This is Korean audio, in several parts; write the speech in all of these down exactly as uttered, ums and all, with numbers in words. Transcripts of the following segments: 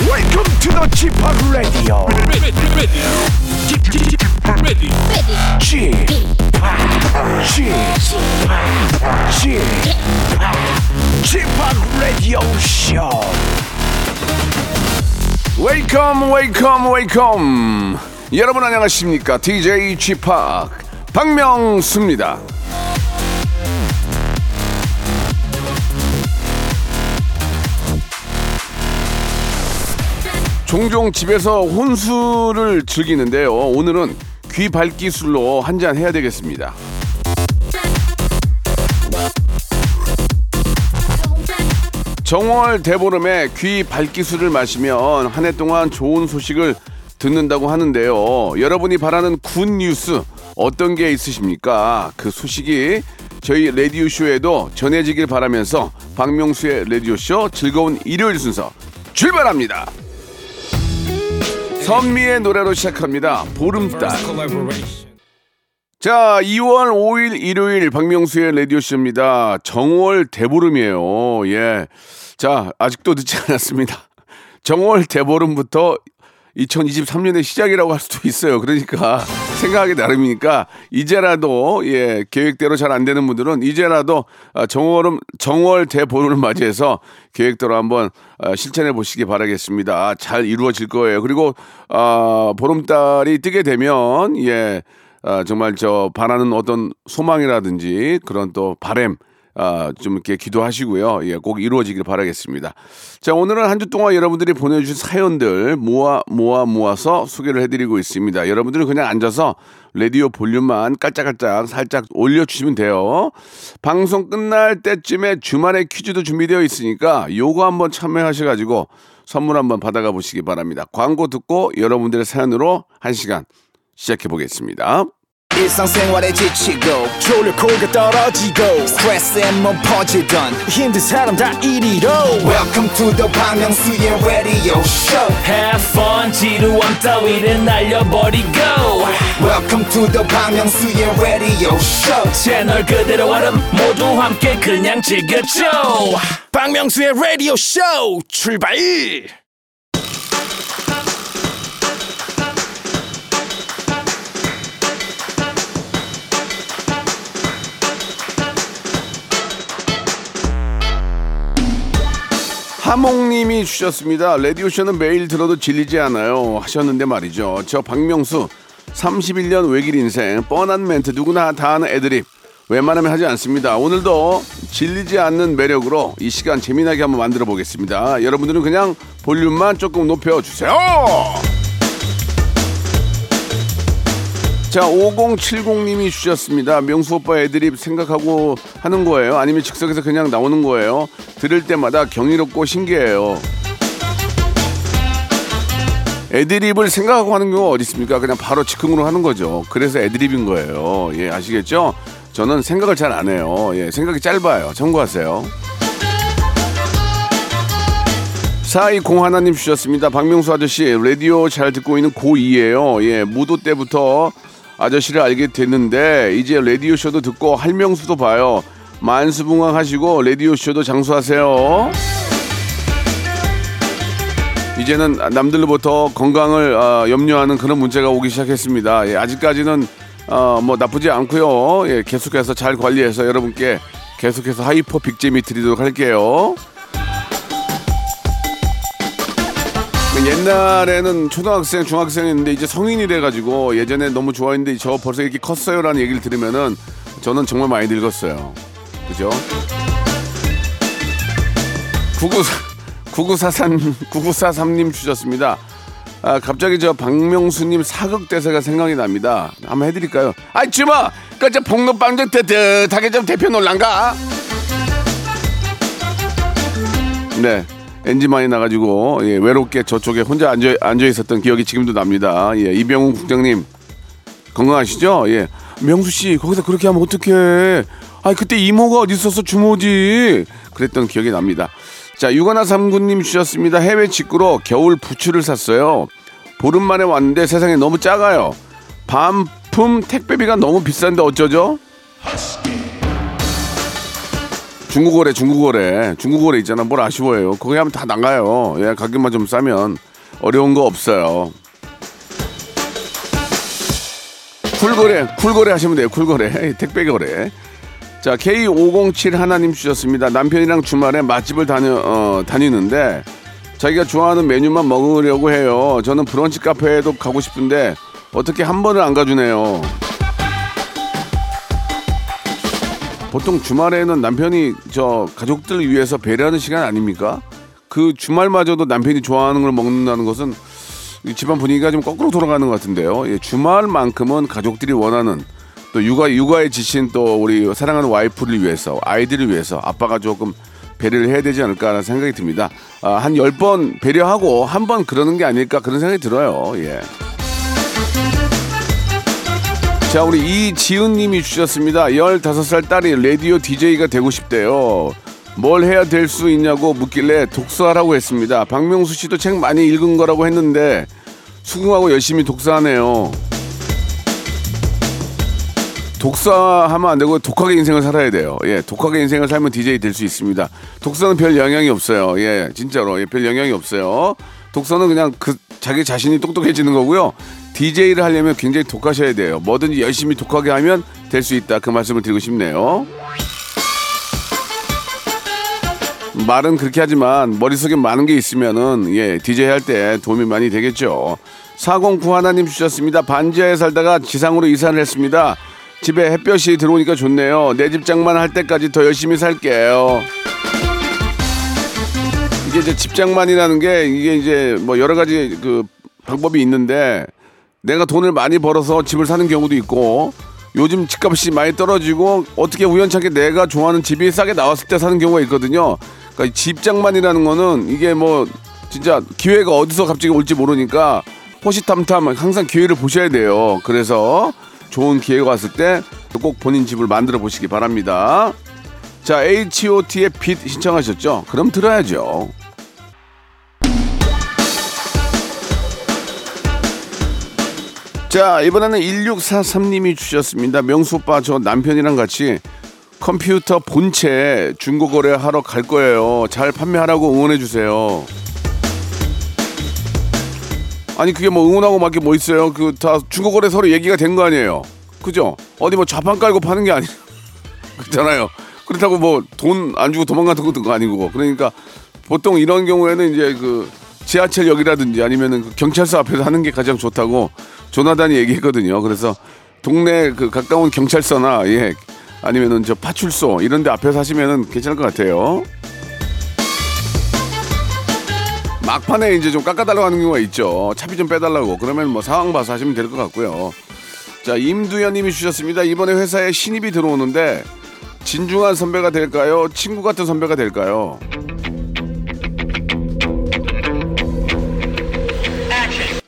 Welcome to the 지팍 Radio. 지팍 Radio Show. Welcome, welcome, welcome. 여러분 안녕하십니까? 디제이 지팍 박명수입니다. 종종 집에서 혼술을 즐기는데요. 오늘은 귀 밝기술로 한잔 해야 되겠습니다. 정월 대보름에 귀 밝기술을 마시면 한 해 동안 좋은 소식을 듣는다고 하는데요. 여러분이 바라는 굿 뉴스 어떤 게 있으십니까? 그 소식이 저희 라디오쇼에도 전해지길 바라면서 박명수의 라디오쇼 즐거운 일요일 순서 출발합니다. 선미의 노래로 시작합니다. 보름달. 자, 이월 오일 일요일 박명수의 라디오쇼입니다. 정월 대보름이에요. 예. 자, 아직도 늦지 않았습니다. 정월 대보름부터 이천이십삼 년의 시작이라고 할 수도 있어요. 그러니까 생각하기 나름이니까 이제라도 예, 계획대로 잘 안 되는 분들은 이제라도 정월음, 정월 대보름을 맞이해서 계획대로 한번 실천해 보시기 바라겠습니다. 잘 이루어질 거예요. 그리고 어, 보름달이 뜨게 되면 예, 어, 정말 저 바라는 어떤 소망이라든지 그런 또 바램 아, 좀 이렇게 기도하시고요. 예, 꼭 이루어지길 바라겠습니다. 자, 오늘은 한 주 동안 여러분들이 보내주신 사연들 모아 모아 모아서 소개를 해드리고 있습니다. 여러분들은 그냥 앉아서 라디오 볼륨만 깔짝깔짝 살짝 올려주시면 돼요. 방송 끝날 때쯤에 주말에 퀴즈도 준비되어 있으니까 요거 한번 참여하셔가지고 선물 한번 받아가 보시기 바랍니다. 광고 듣고 여러분들의 사연으로 한 시간 시작해 보겠습니다. 일상생활에 지치고 졸려 코가 떨어지고 스트레스에 몸 퍼지던 힘든 사람 다 이리로 Welcome to the 박명수의 radio show. Have fun. 지루함 따위를 날려버리고 Welcome to the 박명수의 radio show. 채널 그대로 얼음 모두 함께 그냥 즐겨줘. 박명수의 radio show 출발. 하몽님이 주셨습니다. 라디오쇼는 매일 들어도 질리지 않아요 하셨는데 말이죠. 저 박명수 삼십일 년 외길 인생 뻔한 멘트 누구나 다 하는 애드립 웬만하면 하지 않습니다. 오늘도 질리지 않는 매력으로 이 시간 재미나게 한번 만들어 보겠습니다. 여러분들은 그냥 볼륨만 조금 높여주세요. 자, 오공칠공님이 주셨습니다. 명수 오빠 애드립 생각하고 하는 거예요? 아니면 즉석에서 그냥 나오는 거예요? 들을 때마다 경이롭고 신기해요. 애드립을 생각하고 하는 경우가 어디 있습니까? 그냥 바로 즉흥으로 하는 거죠. 그래서 애드립인 거예요. 예, 아시겠죠? 저는 생각을 잘 안 해요. 예, 생각이 짧아요. 참고하세요. 사이공하나님 주셨습니다. 박명수 아저씨, 라디오 잘 듣고 있는 고이예요. 예, 무도 때부터 아저씨를 알게 됐는데 이제 라디오쇼도 듣고 할명수도 봐요. 만수붕왕 하시고 라디오쇼도 장수하세요. 이제는 남들로부터 건강을 어, 염려하는 그런 문제가 오기 시작했습니다. 예, 아직까지는 어, 뭐 나쁘지 않고요. 예, 계속해서 잘 관리해서 여러분께 계속해서 하이퍼 빅잼이 드리도록 할게요. 옛날에는 초등학생, 중학생이었는데 이제 성인이 돼가지고 예전에 너무 좋아했는데 저 벌써 이렇게 컸어요라는 얘기를 들으면은 저는 정말 많이 늙었어요. 그죠? 구구사삼, 구구사삼님 주셨습니다. 아, 갑자기 저 박명수님 사극 대사가 생각이 납니다. 한번 해드릴까요? 아이, 주마! 그니까 복로빵전 뜨뜻하게 좀 대표 놀란가? 네. 엔지 많이 나가지고 예, 외롭게 저쪽에 혼자 앉아, 앉아 있었던 기억이 지금도 납니다. 예, 이병훈 국장님 건강하시죠? 예, 명수 씨 거기서 그렇게 하면 어떡해? 아, 그때 이모가 어디 있었어? 주모지. 그랬던 기억이 납니다. 자, 유관아 삼군님 주셨습니다. 해외 직구로 겨울 부추를 샀어요. 보름 만에 왔는데 세상에 너무 작아요. 반품 택배비가 너무 비싼데 어쩌죠? 중국거래 중국거래 중국거래 있잖아. 뭘 아쉬워해요. 거기 하면 다 나가요. 예, 가격만 좀 싸면 어려운 거 없어요. 쿨거래 쿨거래 하시면 돼요. 쿨거래 택배거래. 자, 케이 오공칠 하나님 주셨습니다. 남편이랑 주말에 맛집을 다녀, 어, 다니는데 자기가 좋아하는 메뉴만 먹으려고 해요. 저는 브런치 카페에도 가고 싶은데 어떻게 한 번을 안 가주네요. 보통 주말에는 남편이 저 가족들을 위해서 배려하는 시간 아닙니까? 그 주말마저도 남편이 좋아하는 걸 먹는다는 것은 집안 분위기가 좀 거꾸로 돌아가는 것 같은데요. 예, 주말만큼은 가족들이 원하는 또 육아, 육아에 지친 또 우리 사랑하는 와이프를 위해서 아이들을 위해서 아빠가 조금 배려를 해야 되지 않을까라는 생각이 듭니다. 아, 한 열 번 배려하고 한 번 그러는 게 아닐까 그런 생각이 들어요. 예. 자, 우리 이지은님이 주셨습니다. 열다섯 살 딸이 라디오 디제이가 되고 싶대요. 뭘 해야 될 수 있냐고 묻길래 독서하라고 했습니다. 박명수 씨도 책 많이 읽은 거라고 했는데 수긍하고 열심히 독서하네요. 독서하면 안 되고 독하게 인생을 살아야 돼요. 예, 독하게 인생을 살면 디제이 될 수 있습니다. 독서는 별 영향이 없어요. 예, 진짜로. 예, 별 영향이 없어요. 독서는 그냥 그 자기 자신이 똑똑해지는 거고요. 디제이를 하려면 굉장히 독하셔야 돼요. 뭐든지 열심히 독하게 하면 될 수 있다. 그 말씀을 드리고 싶네요. 말은 그렇게 하지만 머릿속에 많은 게 있으면은 예, 디제이 할 때 도움이 많이 되겠죠. 사공구 하나님 주셨습니다. 반지하에 살다가 지상으로 이사를 했습니다. 집에 햇볕이 들어오니까 좋네요. 내 집 장만 할 때까지 더 열심히 살게요. 이게 이제 집 장만이라는 게 이게 이제 뭐 여러 가지 그 방법이 있는데 내가 돈을 많이 벌어서 집을 사는 경우도 있고 요즘 집값이 많이 떨어지고 어떻게 우연찮게 내가 좋아하는 집이 싸게 나왔을 때 사는 경우가 있거든요. 그러니까 집 장만이라는 거는 이게 뭐 진짜 기회가 어디서 갑자기 올지 모르니까 호시탐탐 항상 기회를 보셔야 돼요. 그래서 좋은 기회가 왔을 때 꼭 본인 집을 만들어 보시기 바랍니다. 자, 에이치 오 티의 빛 신청하셨죠? 그럼 들어야죠. 자, 이번에는 일육사삼 님이 주셨습니다. 명수 오빠, 저 남편이랑 같이 컴퓨터 본체 중고거래 하러 갈 거예요. 잘 판매하라고 응원해 주세요. 아니 그게 뭐 응원하고 막 게 뭐 있어요? 그 다 중고거래 서로 얘기가 된 거 아니에요? 그죠? 어디 뭐 좌판 깔고 파는 게 아니 그렇잖아요. 그렇다고 뭐 돈 안 주고 도망가는 거 아니고. 그러니까 보통 이런 경우에는 이제 그 지하철역이라든지 아니면은 그 경찰서 앞에서 하는 게 가장 좋다고 조나단이 얘기했거든요. 그래서 동네 그 가까운 경찰서나 예 아니면은 저 파출소 이런 데 앞에서 하시면은 괜찮을 것 같아요. 막판에 이제 좀 깎아달라고 하는 경우가 있죠. 차비 좀 빼달라고. 그러면 뭐 상황 봐서 하시면 될 것 같고요. 자, 임두현님이 주셨습니다. 이번에 회사에 신입이 들어오는데 진중한 선배가 될까요? 친구 같은 선배가 될까요?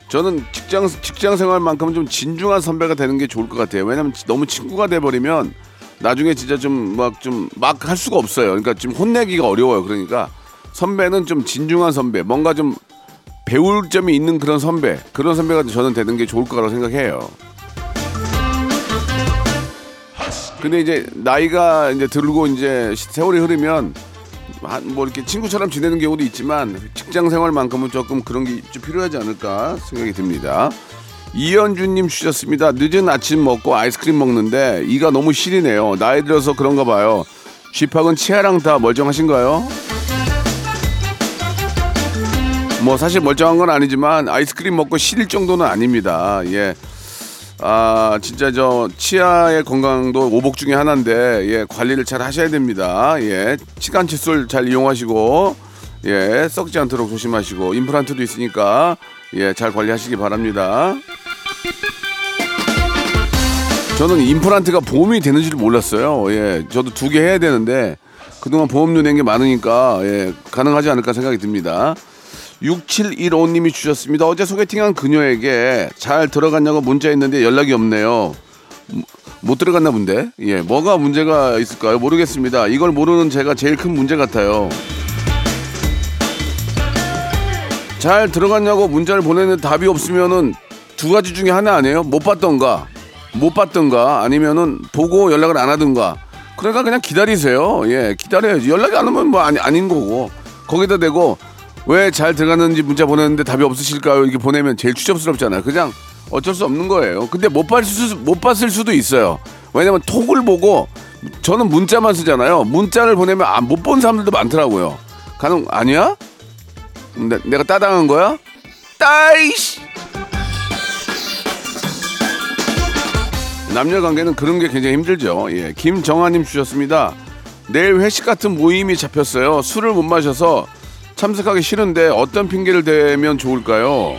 저는 직장 직장 생활만큼은 좀 진중한 선배가 되는 게 좋을 것 같아요. 왜냐하면 너무 친구가 돼버리면 나중에 진짜 좀 막 좀 막 할 수가 없어요. 그러니까 좀 혼내기가 어려워요. 그러니까. 선배는 좀 진중한 선배, 뭔가 좀 배울 점이 있는 그런 선배, 그런 선배가 저는 되는 게 좋을 거라고 생각해요. 근데 이제 나이가 이제 들고 이제 세월이 흐르면 뭐 이렇게 친구처럼 지내는 경우도 있지만 직장 생활만큼은 조금 그런 게 좀 필요하지 않을까 생각이 듭니다. 이현주님 주셨습니다. 늦은 아침 먹고 아이스크림 먹는데 이가 너무 시리네요. 나이 들어서 그런가 봐요. 쥐팍은 치아랑 다 멀쩡하신가요? 뭐 사실 멀쩡한 건 아니지만 아이스크림 먹고 시릴 정도는 아닙니다. 예, 아 진짜 저 치아의 건강도 오복 중에 하나인데 예 관리를 잘 하셔야 됩니다. 예, 치간 칫솔 잘 이용하시고 예 썩지 않도록 조심하시고 임플란트도 있으니까 예 잘 관리하시기 바랍니다. 저는 임플란트가 보험이 되는지를 몰랐어요. 예, 저도 두 개 해야 되는데 그동안 보험료 낸 게 많으니까 예 가능하지 않을까 생각이 듭니다. 육칠일오 님이 주셨습니다. 어제 소개팅한 그녀에게 잘 들어갔냐고 문자했는데 연락이 없네요. 못 들어갔나 본데? 예, 뭐가 문제가 있을까요? 모르겠습니다. 이걸 모르는 제가 제일 큰 문제 같아요. 잘 들어갔냐고 문자를 보내는데 답이 없으면은 두 가지 중에 하나 아니에요? 못 봤던가, 못 봤던가, 아니면은 보고 연락을 안 하던가. 그러니까 그냥 기다리세요. 예, 기다려야지. 연락이 안 오면 뭐 아니, 아닌 거고. 거기다 대고 왜 잘 들어가는지 문자 보냈는데 답이 없으실까요? 이렇게 보내면 제일 추접스럽잖아요. 그냥 어쩔 수 없는 거예요. 근데 못 봤을, 못 봤을 수도 있어요. 왜냐면 톡을 보고 저는 문자만 쓰잖아요. 문자를 보내면 아, 못 본 사람들도 많더라고요. 가능 아니야? 내, 내가 따당한 거야? 따이씨! 남녀 관계는 그런 게 굉장히 힘들죠. 예, 김정아님 주셨습니다. 내일 회식 같은 모임이 잡혔어요. 술을 못 마셔서 참석하기 싫은데 어떤 핑계를 대면 좋을까요?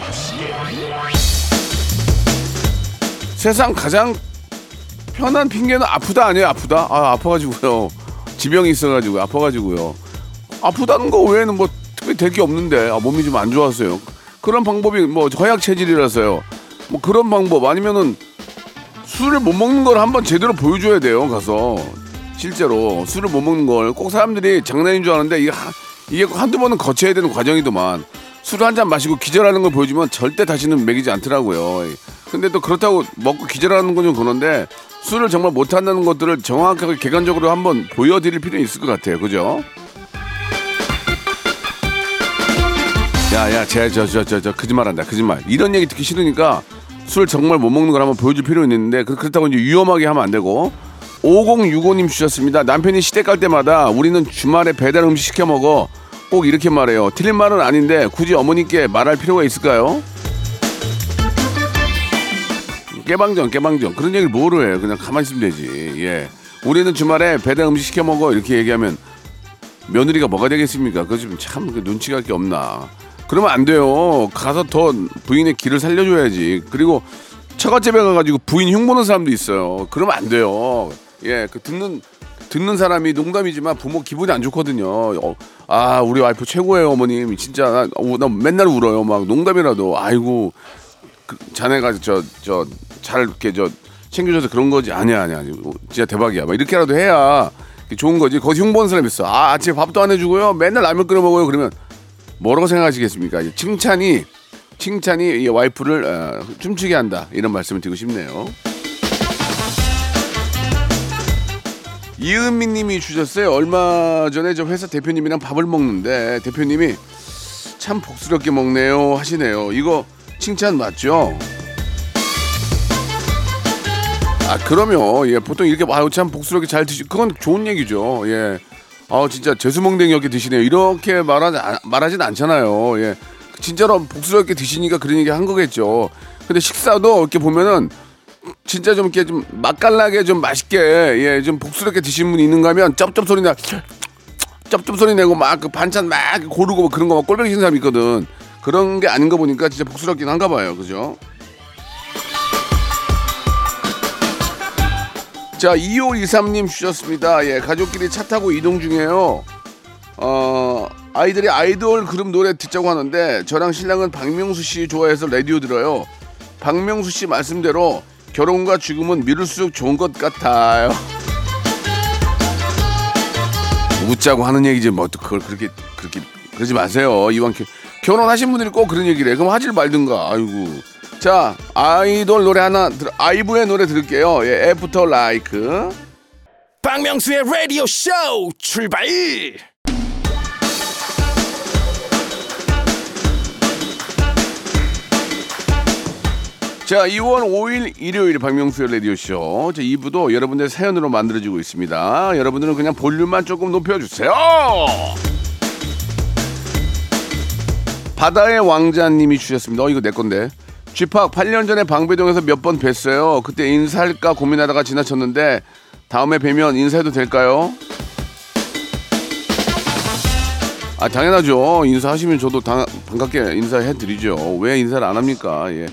세상 가장 편한 핑계는 아프다 아니에요? 아프다? 아, 아파가지고요. 지병이 있어가지고 아파가지고요. 아프다는 거 외에는 뭐 특별히 될 게 없는데 아, 몸이 좀 안 좋았어요. 그런 방법이 뭐 허약 체질이라서요. 뭐 그런 방법 아니면은 술을 못 먹는 걸 한번 제대로 보여줘야 돼요. 가서 실제로 술을 못 먹는 걸 꼭 사람들이 장난인 줄 아는데 이게, 하, 이게 한두 번은 거쳐야 되는 과정이더만 술을 한 잔 마시고 기절하는 걸 보여주면 절대 다시는 먹이지 않더라고요. 근데 또 그렇다고 먹고 기절하는 건 좀 그런데 술을 정말 못한다는 것들을 정확하게 객관적으로 한번 보여드릴 필요는 있을 것 같아요. 그죠? 야야 쟤 저 저 저 저 거짓말한다 거짓말 이런 얘기 듣기 싫으니까 술 정말 못 먹는 걸 한번 보여줄 필요는 있는데 그렇다고 이제 위험하게 하면 안 되고. 오공육오 님 주셨습니다. 남편이 시댁 갈 때마다 우리는 주말에 배달 음식 시켜 먹어. 꼭 이렇게 말해요. 틀린 말은 아닌데 굳이 어머니께 말할 필요가 있을까요? 깨방정 깨방정 그런 얘기를 뭐로 해요. 그냥 가만히 있으면 되지. 예, 우리는 주말에 배달 음식 시켜 먹어 이렇게 얘기하면 며느리가 뭐가 되겠습니까? 그거 지금 참 눈치가 할 게 없나. 그러면 안 돼요. 가서 더 부인의 기를 살려줘야지. 그리고 처갓집에 가가지고 부인 흉보는 사람도 있어요. 그러면 안 돼요. 예, 그 듣는 듣는 사람이 농담이지만 부모 기분이 안 좋거든요. 어, 아, 우리 와이프 최고예요, 어머님. 진짜 나, 나 맨날 울어요. 막 농담이라도. 아이고, 그, 자네가 저 저 잘 이렇게 저 챙겨줘서 그런 거지. 아니야, 아니야. 진짜 대박이야. 막 이렇게라도 해야 좋은 거지. 거기 흉보는 사람 있어. 아, 아침에 밥도 안 해주고요. 맨날 라면 끓여 먹어요. 그러면. 뭐라고 생각하시겠습니까? 칭찬이 칭찬이 이 와이프를 어, 춤추게 한다 이런 말씀을 드리고 싶네요. 이은미님이 주셨어요. 얼마 전에 저 회사 대표님이랑 밥을 먹는데 대표님이 참 복스럽게 먹네요 하시네요. 이거 칭찬 맞죠? 아 그러면 예 보통 이렇게 아유 참 복스럽게 잘 드시 그건 좋은 얘기죠. 예. 아 진짜 재수멍댕이였게 드시네요. 이렇게 말하지 말하진 않잖아요. 예, 진짜로 복스럽게 드시니까 그런 얘기 한 거겠죠. 근데 식사도 이렇게 보면은 진짜 좀 이렇게 좀 맛깔나게 좀 맛있게 예, 좀 복스럽게 드시는 분 있는가면 쩝쩝 소리 나, 쩝쩝 소리 내고 막 그 반찬 막 고르고 막 그런 거 막 꼴보기 싫은 사람 있거든. 그런 게 아닌 거 보니까 진짜 복스럽긴 한가 봐요. 그죠? 자, 이오이삼 님 주셨습니다. 예, 가족끼리 차 타고 이동 중이에요. 어, 아이들이 아이돌 그룹 노래 듣자고 하는데 저랑 신랑은 박명수 씨 좋아해서 라디오 들어요. 박명수 씨 말씀대로 결혼과 죽음은 미룰수록 좋은 것 같아요. 웃자고 하는 얘기지 뭐 그걸 그렇게 그렇게 그러지 마세요. 이왕 결혼하신 분들이 꼭 그런 얘기를 해. 그럼 하질 말든가. 아이고. 자, 아이돌 노래 하나, 아이브의 노래 들을게요. 예, 애프터 라이크. 박명수의 라디오 쇼 출발! 자, 이월 오일 일요일 박명수의 라디오 쇼. 자, 이 부도 여러분들의 사연으로 만들어지고 있습니다. 여러분들은 그냥 볼륨만 조금 높여주세요. 바다의 왕자님이 주셨습니다. 어, 이거 내 건데. 쥐팍 팔 년 전에 방배동에서 몇 번 뵀어요. 그때 인사할까 고민하다가 지나쳤는데 다음에 뵈면 인사해도 될까요? 아 당연하죠. 인사하시면 저도 당, 반갑게 인사해드리죠. 왜 인사를 안 합니까? 예.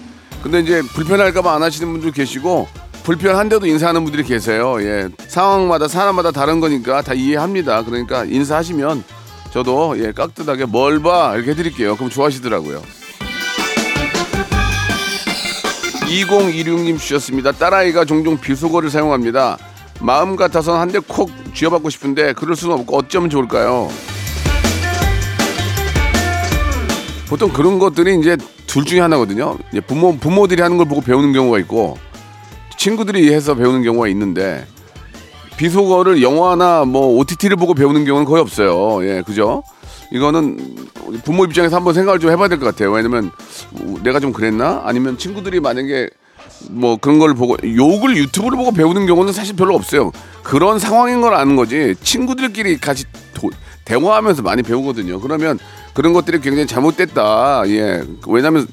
근데 이제 불편할까 봐 안 하시는 분도 계시고 불편한데도 인사하는 분들이 계세요. 예. 상황마다 사람마다 다른 거니까 다 이해합니다. 그러니까 인사하시면 저도 예, 깍듯하게 뭘 봐 이렇게 해드릴게요. 그럼 좋아하시더라고요. 이공이육 님 주셨습니다. 딸아이가 종종 비속어를 사용합니다. 마음 같아서는 한 대 콕 쥐어받고 싶은데 그럴 수는 없고 어쩌면 좋을까요? 보통 그런 것들이 이제 둘 중에 하나거든요. 부모, 부모들이 하는 걸 보고 배우는 경우가 있고 친구들이 해서 배우는 경우가 있는데 비속어를 영화나 뭐 오티티를 보고 배우는 경우는 거의 없어요. 예, 그죠? 이거는 부모 입장에서 한번 생각을 좀 해봐야 될 것 같아요. 왜냐면 내가 좀 그랬나? 아니면 친구들이 만약에 뭐 그런 걸 보고 욕을 유튜브를 보고 배우는 경우는 사실 별로 없어요. 그런 상황인 걸 아는 거지 친구들끼리 같이 도, 대화하면서 많이 배우거든요. 그러면 그런 것들이 굉장히 잘못됐다. 예, 왜냐면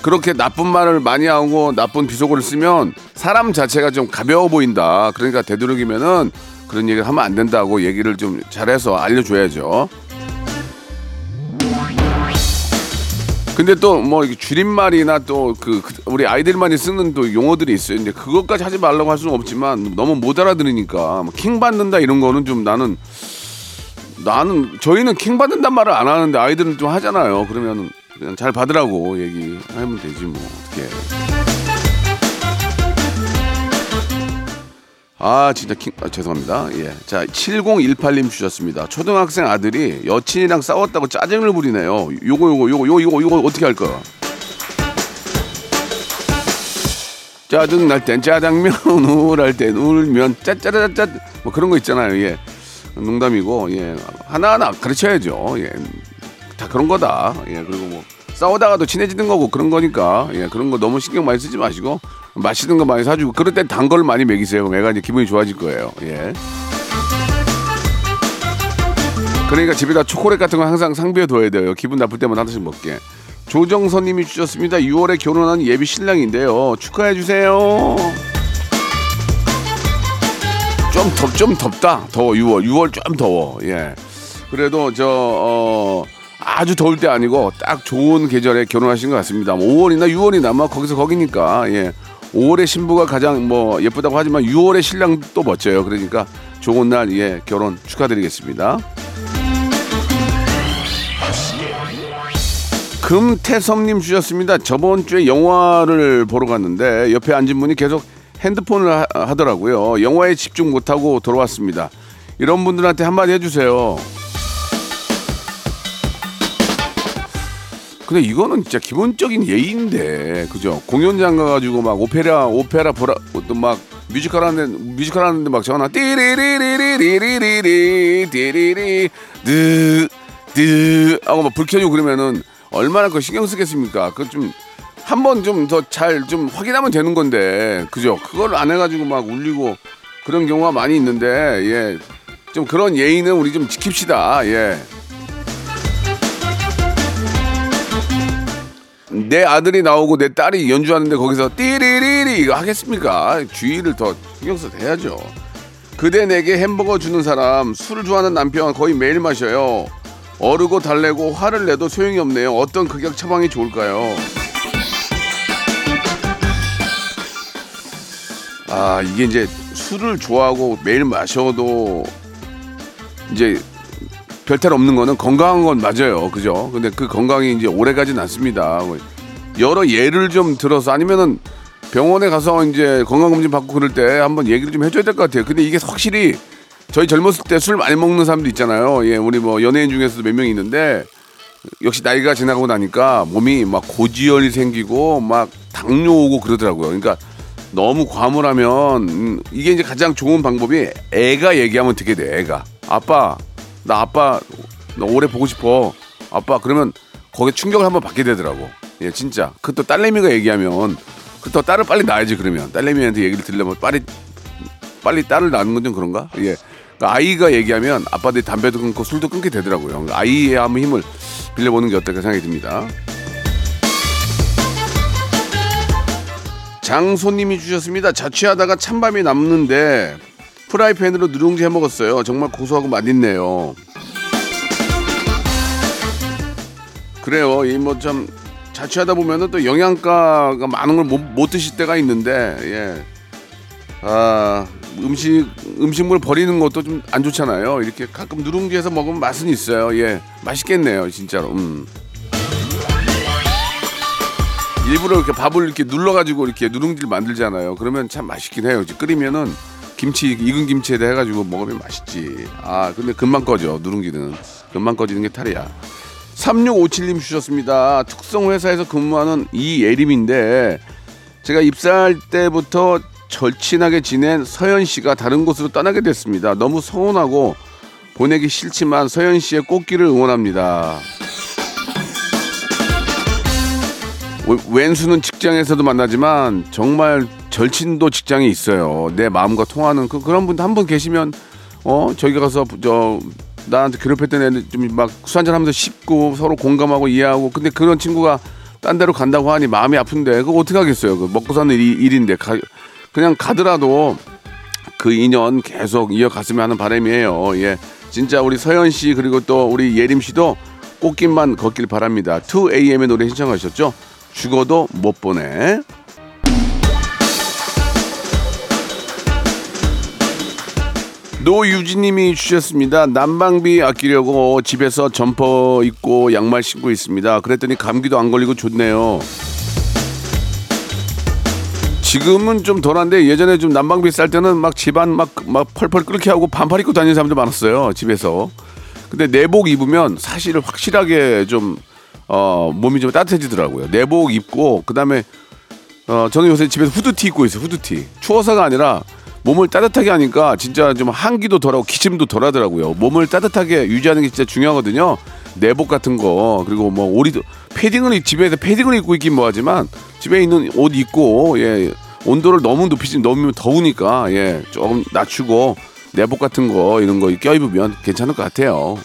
그렇게 나쁜 말을 많이 하고 나쁜 비속어를 쓰면 사람 자체가 좀 가벼워 보인다. 그러니까 되도록이면은 그런 얘기를 하면 안 된다고 얘기를 좀 잘해서 알려줘야죠. 근데 또 뭐 줄임말이나 또 그 우리 아이들만이 쓰는 또 용어들이 있어요. 근데 그것까지 하지 말라고 할 수는 없지만 너무 못 알아들으니까 킹 받는다 이런 거는 좀 나는 나는 저희는 킹 받는단 말을 안 하는데 아이들은 좀 하잖아요. 그러면은. 그냥 잘 받으라고 얘기하면 되지 뭐 어떡해. 아 진짜 킹, 아, 죄송합니다. 예, 자 칠공일팔 님 주셨습니다. 초등학생 아들이 여친이랑 싸웠다고 짜증을 부리네요. 요거 요거 요거 요거 요거, 요거 어떻게 할까? 짜증 날 땐 짜장면, 우울할 땐 울면 짜짜라짜짜 뭐 그런 거 있잖아요. 예, 농담이고 예 하나하나 가르쳐야죠. 예. 다 그런 거다. 예, 그리고 뭐 싸우다가도 친해지는 거고 그런 거니까 예, 그런 거 너무 신경 많이 쓰지 마시고 맛있는 거 많이 사주고 그럴 때 단 걸 많이 먹이세요. 애가 이제 기분이 좋아질 거예요. 예. 그러니까 집에다 초콜릿 같은 거 항상 상비해 둬야 돼요. 기분 나쁠 때만 하나씩 먹게. 조정선님이 주셨습니다. 유월에 결혼한 예비 신랑인데요. 축하해 주세요. 좀 덥, 좀 덥다. 더워 유월, 유월 좀 더워. 예. 그래도 저 어. 아주 더울 때 아니고 딱 좋은 계절에 결혼하신 것 같습니다. 뭐 오월이나 유월이나 막 거기서 거기니까 예. 오월의 신부가 가장 뭐 예쁘다고 하지만 유월의 신랑도 멋져요. 그러니까 좋은 날 예 결혼 축하드리겠습니다. 금태섭님 주셨습니다. 저번 주에 영화를 보러 갔는데 옆에 앉은 분이 계속 핸드폰을 하, 하더라고요. 영화에 집중 못하고 돌아왔습니다. 이런 분들한테 한마디 해주세요. 근데 이거는 진짜 기본적인 예의인데, 그죠? 공연장 가가지고 막 오페라, 오페라 보라, 또 막 뮤지컬 하는데, 뮤지컬 하는데 막 전화, 띠리리리리리리리리, 띠리리, 드, 드, 하고 막 불 켜지고 그러면은 얼마나 그거 신경 쓰겠습니까? 그거 좀, 한 번 좀 더 잘 좀 확인하면 되는 건데, 그죠? 그걸 안 해가지고 막 울리고 그런 경우가 많이 있는데, 예. 좀 그런 예의는 우리 좀 지킵시다, 예. 내 아들이 나오고 내 딸이 연주하는데 거기서 띠리리리 이거 하겠습니까? 주의를 더 신경 써서 해야죠. 그대 내게 햄버거 주는 사람, 술을 좋아하는 남편 거의 매일 마셔요. 어르고 달래고 화를 내도 소용이 없네요. 어떤 극약 처방이 좋을까요? 아 이게 이제 술을 좋아하고 매일 마셔도 이제 별탈 없는 거는 건강한 건 맞아요. 그죠? 근데 그 건강이 이제 오래 가진 않습니다. 여러 예를 좀 들어서 아니면은 병원에 가서 이제 건강검진 받고 그럴 때 한번 얘기를 좀 해줘야 될 것 같아요. 근데 이게 확실히 저희 젊었을 때 술 많이 먹는 사람도 있잖아요. 예, 우리 뭐 연예인 중에서도 몇 명 있는데 역시 나이가 지나고 나니까 몸이 막 고지혈이 생기고 막 당뇨 오고 그러더라고요. 그러니까 너무 과몰하면 이게 이제 가장 좋은 방법이 애가 얘기하면 되게 돼. 애가. 아빠. 나 아빠 너 오래 보고 싶어 아빠 그러면 거기에 충격을 한번 받게 되더라고. 예 진짜 그 또 딸내미가 얘기하면 그 또 딸을 빨리 낳아야지. 그러면 딸내미한테 얘기를 들려면 빨리 빨리 딸을 낳는 건 좀 그런가. 예 그러니까 아이가 얘기하면 아빠들이 담배도 끊고 술도 끊게 되더라고요. 그러니까 아이의 한번 힘을 빌려보는 게 어떨까 생각이 듭니다. 장소님이 주셨습니다. 자취하다가 찬밥이 남는데 프라이팬으로 누룽지 해먹었어요. 정말 고소하고 맛있네요. 그래요. 이 뭐 참 자취하다 보면은 또 영양가가 많은 걸 못 못 드실 때가 있는데, 예. 아 음식 음식물 버리는 것도 좀 안 좋잖아요. 이렇게 가끔 누룽지에서 먹으면 맛은 있어요. 예, 맛있겠네요, 진짜로. 음. 일부러 이렇게 밥을 이렇게 눌러가지고 이렇게 누룽지를 만들잖아요. 그러면 참 맛있긴 해요. 끓이면은. 김치 익은 김치에다 해가지고 먹으면 맛있지. 아 근데 금방 꺼져. 누룽지는 금방 꺼지는 게 탈이야. 삼육오칠 님 주셨습니다. 특성회사에서 근무하는 이예림인데 제가 입사할 때부터 절친하게 지낸 서현 씨가 다른 곳으로 떠나게 됐습니다. 너무 서운하고 보내기 싫지만 서현 씨의 꽃길을 응원합니다. 웬수는 직장에서도 만나지만 정말 절친도 직장이 있어요. 내 마음과 통하는 그, 그런 분 한 분 계시면 어 저기 가서 저 나한테 괴롭혔던 애들 좀 막 술 한잔 하면서 씹고 서로 공감하고 이해하고, 근데 그런 친구가 딴 데로 간다고 하니 마음이 아픈데 그거 어떻게 하겠어요. 그 먹고 사는 일, 일인데 가, 그냥 가더라도 그 인연 계속 이어갔으면 하는 바람이에요. 예, 진짜 우리 서현 씨 그리고 또 우리 예림 씨도 꽃길만 걷길 바랍니다. 투 에이엠의 노래 신청하셨죠? 죽어도 못 보내. 노유진님이 주셨습니다. 난방비 아끼려고 집에서 점퍼 입고 양말 신고 있습니다. 그랬더니 감기도 안 걸리고 좋네요. 지금은 좀 덜한데 예전에 좀 난방비 쌀 때는 막 집안 막, 막 펄펄 끓게 하고 반팔 입고 다니는 사람도 많았어요. 집에서. 근데 내복 입으면 사실 확실하게 좀 어, 몸이 좀 따뜻해지더라고요. 내복 입고 그다음에 어, 저는 요새 집에서 후드티 입고 있어요. 후드티. 추워서가 아니라 몸을 따뜻하게 하니까 진짜 좀 한기도 덜하고 기침도 덜하더라고요. 몸을 따뜻하게 유지하는 게 진짜 중요하거든요. 내복 같은 거 그리고 뭐 오리도 패딩을 집에서 패딩을 입고 있긴 뭐하지만 집에 있는 옷 입고 예 온도를 너무 높이지 너무 더우니까 예 조금 낮추고 내복 같은 거 이런 거 껴입으면 괜찮을 것 같아요.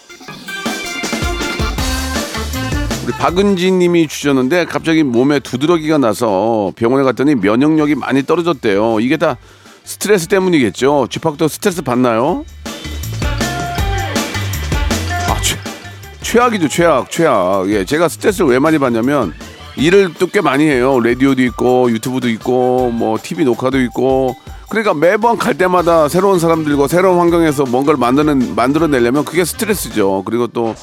박은지님이 주셨는데 갑자기 몸에 두드러기가 나서 병원에 갔더니 면역력이 많이 떨어졌대요. 이게 다 스트레스 때문이겠죠. 쥐팍도 스트레스 받나요? 아, 최, 최악이죠. 최악 최악. 예, 제가 스트레스를 왜 많이 받냐면 일을 또 꽤 많이 해요. 라디오도 있고 유튜브도 있고 뭐 티비 녹화도 있고, 그러니까 매번 갈 때마다 새로운 사람들과 새로운 환경에서 뭔가를 만드는, 만들어내려면 그게 스트레스죠. 그리고 또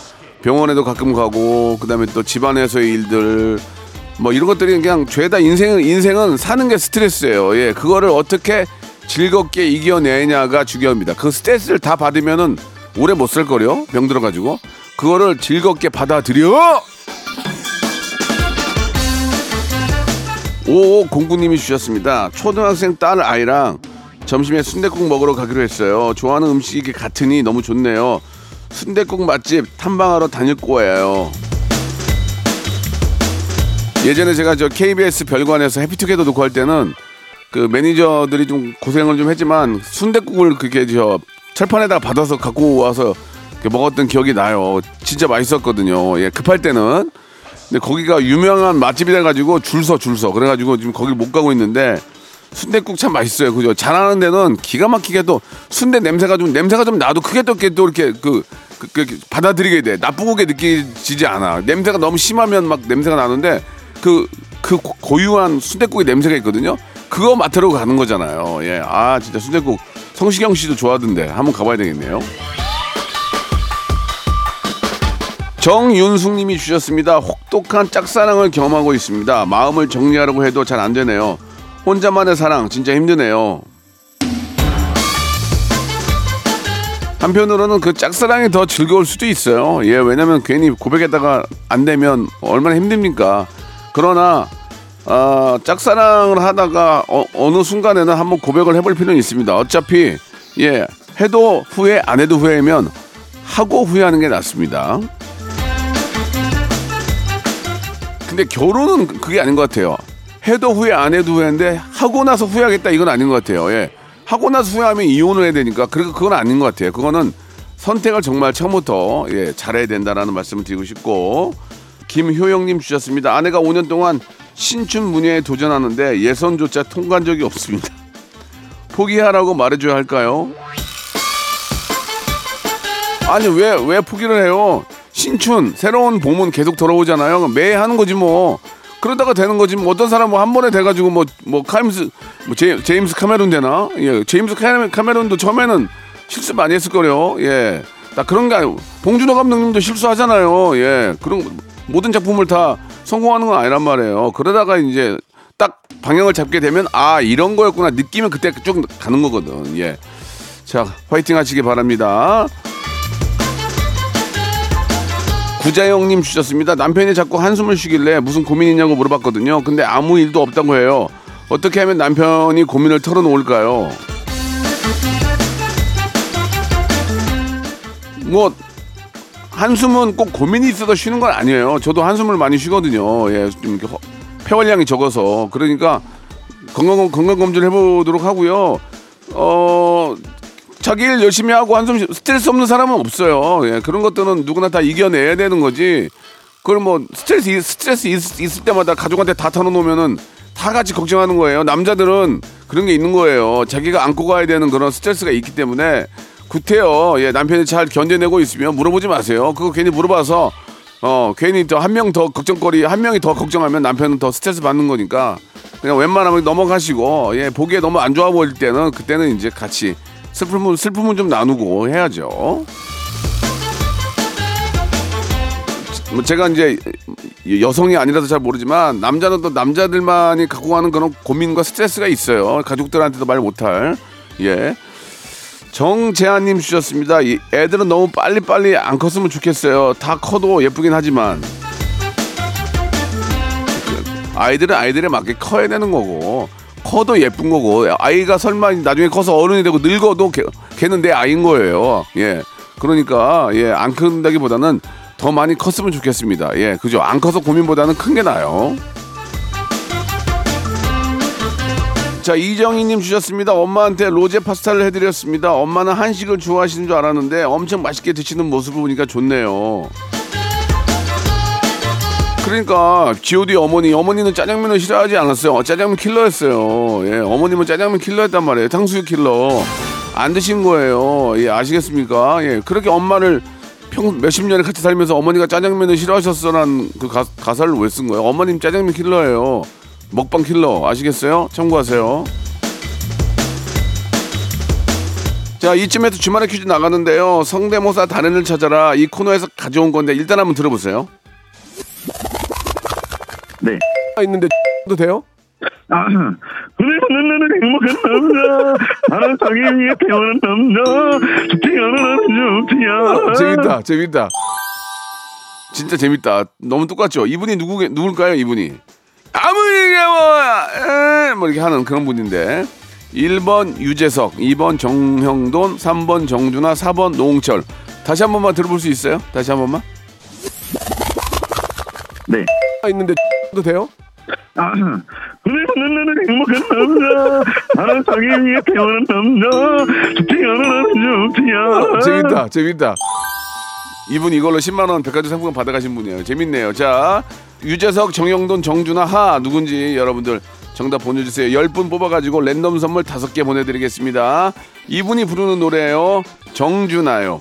병원에도 가끔 가고 그다음에 또 집안에서의 일들 뭐 이런 것들이 그냥 죄다 인생은 인생은 사는 게 스트레스예요. 예, 그거를 어떻게 즐겁게 이겨내냐가 중요합니다. 그 스트레스를 다 받으면은 오래 못 살 거려. 병 들어가지고 그거를 즐겁게 받아들여. 오오공구님이 주셨습니다. 초등학생 딸 아이랑 점심에 순댓국 먹으러 가기로 했어요. 좋아하는 음식이 같으니 너무 좋네요. 순댓국 맛집 탐방하러 다닐 거예요. 예전에 제가 저 케이비에스 별관에서 해피투게더 놓고 할 때는 그 매니저들이 좀 고생을 좀 했지만 순댓국을 그렇게 저 철판에다가 받아서 갖고 와서 먹었던 기억이 나요. 진짜 맛있었거든요. 예, 급할 때는. 근데 거기가 유명한 맛집이라 가지고 줄 서 줄 서 그래가지고 지금 거길 못 가고 있는데. 순댓국 참 맛있어요. 그죠? 잘하는 데는 기가 막히게 또 순대 냄새가 좀 냄새가 좀 나도 크게 또 이렇게 그, 그, 그 받아들이게 돼. 나쁘게 느끼지 않아. 냄새가 너무 심하면 막 냄새가 나는데 그, 그 고유한 순댓국의 냄새가 있거든요. 그거 맡으러 가는 거잖아요. 예, 아 진짜 순댓국 성시경 씨도 좋아하던데 한번 가봐야 되겠네요. 정윤숙님이 주셨습니다. 혹독한 짝사랑을 경험하고 있습니다. 마음을 정리하려고 해도 잘 안 되네요. 혼자만의 사랑 진짜 힘드네요. 한편으로는 그 짝사랑이 더 즐거울 수도 있어요. 예, 왜냐면 괜히 고백했다가 안 되면 얼마나 힘듭니까. 그러나 어, 짝사랑을 하다가 어, 어느 순간에는 한번 고백을 해볼 필요는 있습니다. 어차피 예 해도 후회 안 해도 후회면 하고 후회하는 게 낫습니다. 근데 결혼은 그게 아닌 것 같아요. 해도 후회 안 해도 후회인데 하고 나서 후회하겠다 이건 아닌 것 같아요. 예, 하고 나서 후회하면 이혼을 해야 되니까 그리고 그건 아닌 것 같아요. 그거는 선택을 정말 처음부터 예, 잘해야 된다라는 말씀을 드리고 싶고, 김효영님 주셨습니다. 아내가 오 년 동안 신춘 문예에 도전하는데 예선조차 통과한 적이 없습니다. 포기하라고 말해줘야 할까요? 아니 왜 왜 포기를 해요? 신춘 새로운 봄은 계속 돌아오잖아요. 매해 하는 거지 뭐. 그러다가 되는 거지. 뭐 어떤 사람 뭐 한 번에 돼가지고 뭐 뭐 카임스 뭐 제임, 제임스 카메론 되나? 예, 제임스 카메론, 카메론도 처음에는 실수 많이 했을 거래요. 예, 나 그런 게 아니고 봉준호 감독님도 실수하잖아요. 예, 그런 모든 작품을 다 성공하는 건 아니란 말이에요. 그러다가 이제 딱 방향을 잡게 되면 아 이런 거였구나 느끼면 그때 쭉 가는 거거든. 예, 자 화이팅 하시기 바랍니다. 부자영님 주셨습니다. 남편이 자꾸 한숨을 쉬길래 무슨 고민이냐고 물어봤거든요. 근데 아무 일도 없다고 해요. 어떻게 하면 남편이 고민을 털어놓을까요? 뭐 한숨은 꼭 고민이 있어서 쉬는 건 아니에요. 저도 한숨을 많이 쉬거든요. 예, 좀 이렇게 허, 폐활량이 적어서. 그러니까 건강 건강 검진을 해보도록 하고요. 어 자기 일 열심히 하고 한숨 스트레스 없는 사람은 없어요. 예, 그런 것들은 누구나 다 이겨내야 되는 거지. 그걸 뭐 스트레스 스트레스 있, 있을 때마다 가족한테 다 털어놓으면은 다 같이 걱정하는 거예요. 남자들은 그런 게 있는 거예요. 자기가 안고 가야 되는 그런 스트레스가 있기 때문에. 구태여, 예, 남편이 잘 견뎌내고 있으면 물어보지 마세요. 그거 괜히 물어봐서, 어, 괜히 또 한 명 더 걱정거리, 한 명이 더 걱정하면 남편은 더 스트레스 받는 거니까 그냥 웬만하면 넘어가시고, 예, 보기에 너무 안 좋아 보일 때는 그때는 이제 같이 슬픔은, 슬픔은 좀 나누고 해야죠. 제가 이제 여성이 아니라서 잘 모르지만 남자는 또 남자들만이 갖고 가는 그런 고민과 스트레스가 있어요. 가족들한테도 말 못할, 예. 정재아님 주셨습니다. 이 애들은 너무 빨리빨리 안 컸으면 좋겠어요. 다 커도 예쁘긴 하지만 아이들은 아이들에 맞게 커야 되는 거고 커도 예쁜 거고 아이가 설마 나중에 커서 어른이 되고 늙어도 걔, 걔는 내 아이인 거예요. 예, 그러니까 예, 안 큰다기보다는 더 많이 컸으면 좋겠습니다. 예, 그죠? 안 커서 고민보다는 큰 게 나아요. 자, 이정희님 주셨습니다. 엄마한테 로제 파스타를 해드렸습니다. 엄마는 한식을 좋아하시는 줄 알았는데 엄청 맛있게 드시는 모습을 보니까 좋네요. 그러니까 지오디 어머니, 어머니는 짜장면을 싫어하지 않았어요. 짜장면 킬러였어요. 예, 어머님은 짜장면 킬러였단 말이에요. 탕수육 킬러. 안 드신 거예요. 예, 아시겠습니까? 예, 그렇게 엄마를 평 몇십 년을 같이 살면서 어머니가 짜장면을 싫어하셨어라는 그 가, 가사를 왜 쓴 거예요? 어머님 짜장면 킬러예요. 먹방 킬러 아시겠어요? 참고하세요. 자, 이쯤에서 주말에 퀴즈 나가는데요. 성대모사 달인을 찾아라 이 코너에서 가져온 건데 일단 한번 들어보세요. 네. 있는데 도 돼요? 아, 오늘 오늘은 행복한 남자, 나는 자기 위해 태어난 남자, 죽지 않아 죽지야. 재밌다, 재밌다. 진짜 재밌다. 너무 똑같죠? 이분이 누구 누굴까요? 이분이? 아무리가 뭐, 뭐 이렇게 하는 그런 분인데 일 번 유재석, 이 번 정형돈, 삼 번 정준하, 사 번 노홍철. 다시 한 번만 들어볼 수 있어요? 다시 한 번만. 네. 있는데 도 돼요? 아, 오늘 오늘은 행복한 남자, 나는 자기 위해 태어난 남자, 죽지 않아 죽지야. 재밌다, 재밌다. 이분 이걸로 십만 원 백화점 상품 받아가신 분이에요. 재밌네요. 자, 유재석, 정형돈, 정준하, 하 누군지 여러분들 정답 보내주세요. 열 분 뽑아가지고 랜덤 선물 다섯 개 보내드리겠습니다. 이분이 부르는 노래예요. 정준하요.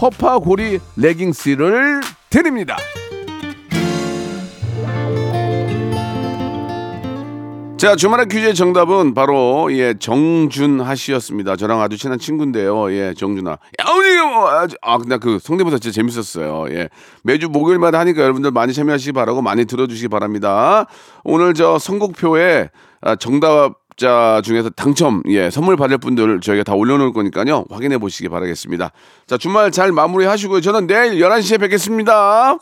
허파고리 레깅스를 드립니다. 자, 주말의 퀴즈의 정답은 바로 예 정준하 씨였습니다. 저랑 아주 친한 친구인데요. 예, 정준하. 아, 근데 그 성대모사 진짜 재밌었어요. 예, 매주 목요일마다 하니까 여러분들 많이 참여하시기 바라고 많이 들어주시기 바랍니다. 오늘 저 선곡표에 정답자 중에서 당첨 예 선물 받을 분들 저희가 다 올려놓을 거니까요. 확인해 보시기 바라겠습니다. 자, 주말 잘 마무리하시고요. 저는 내일 열한 시에 뵙겠습니다.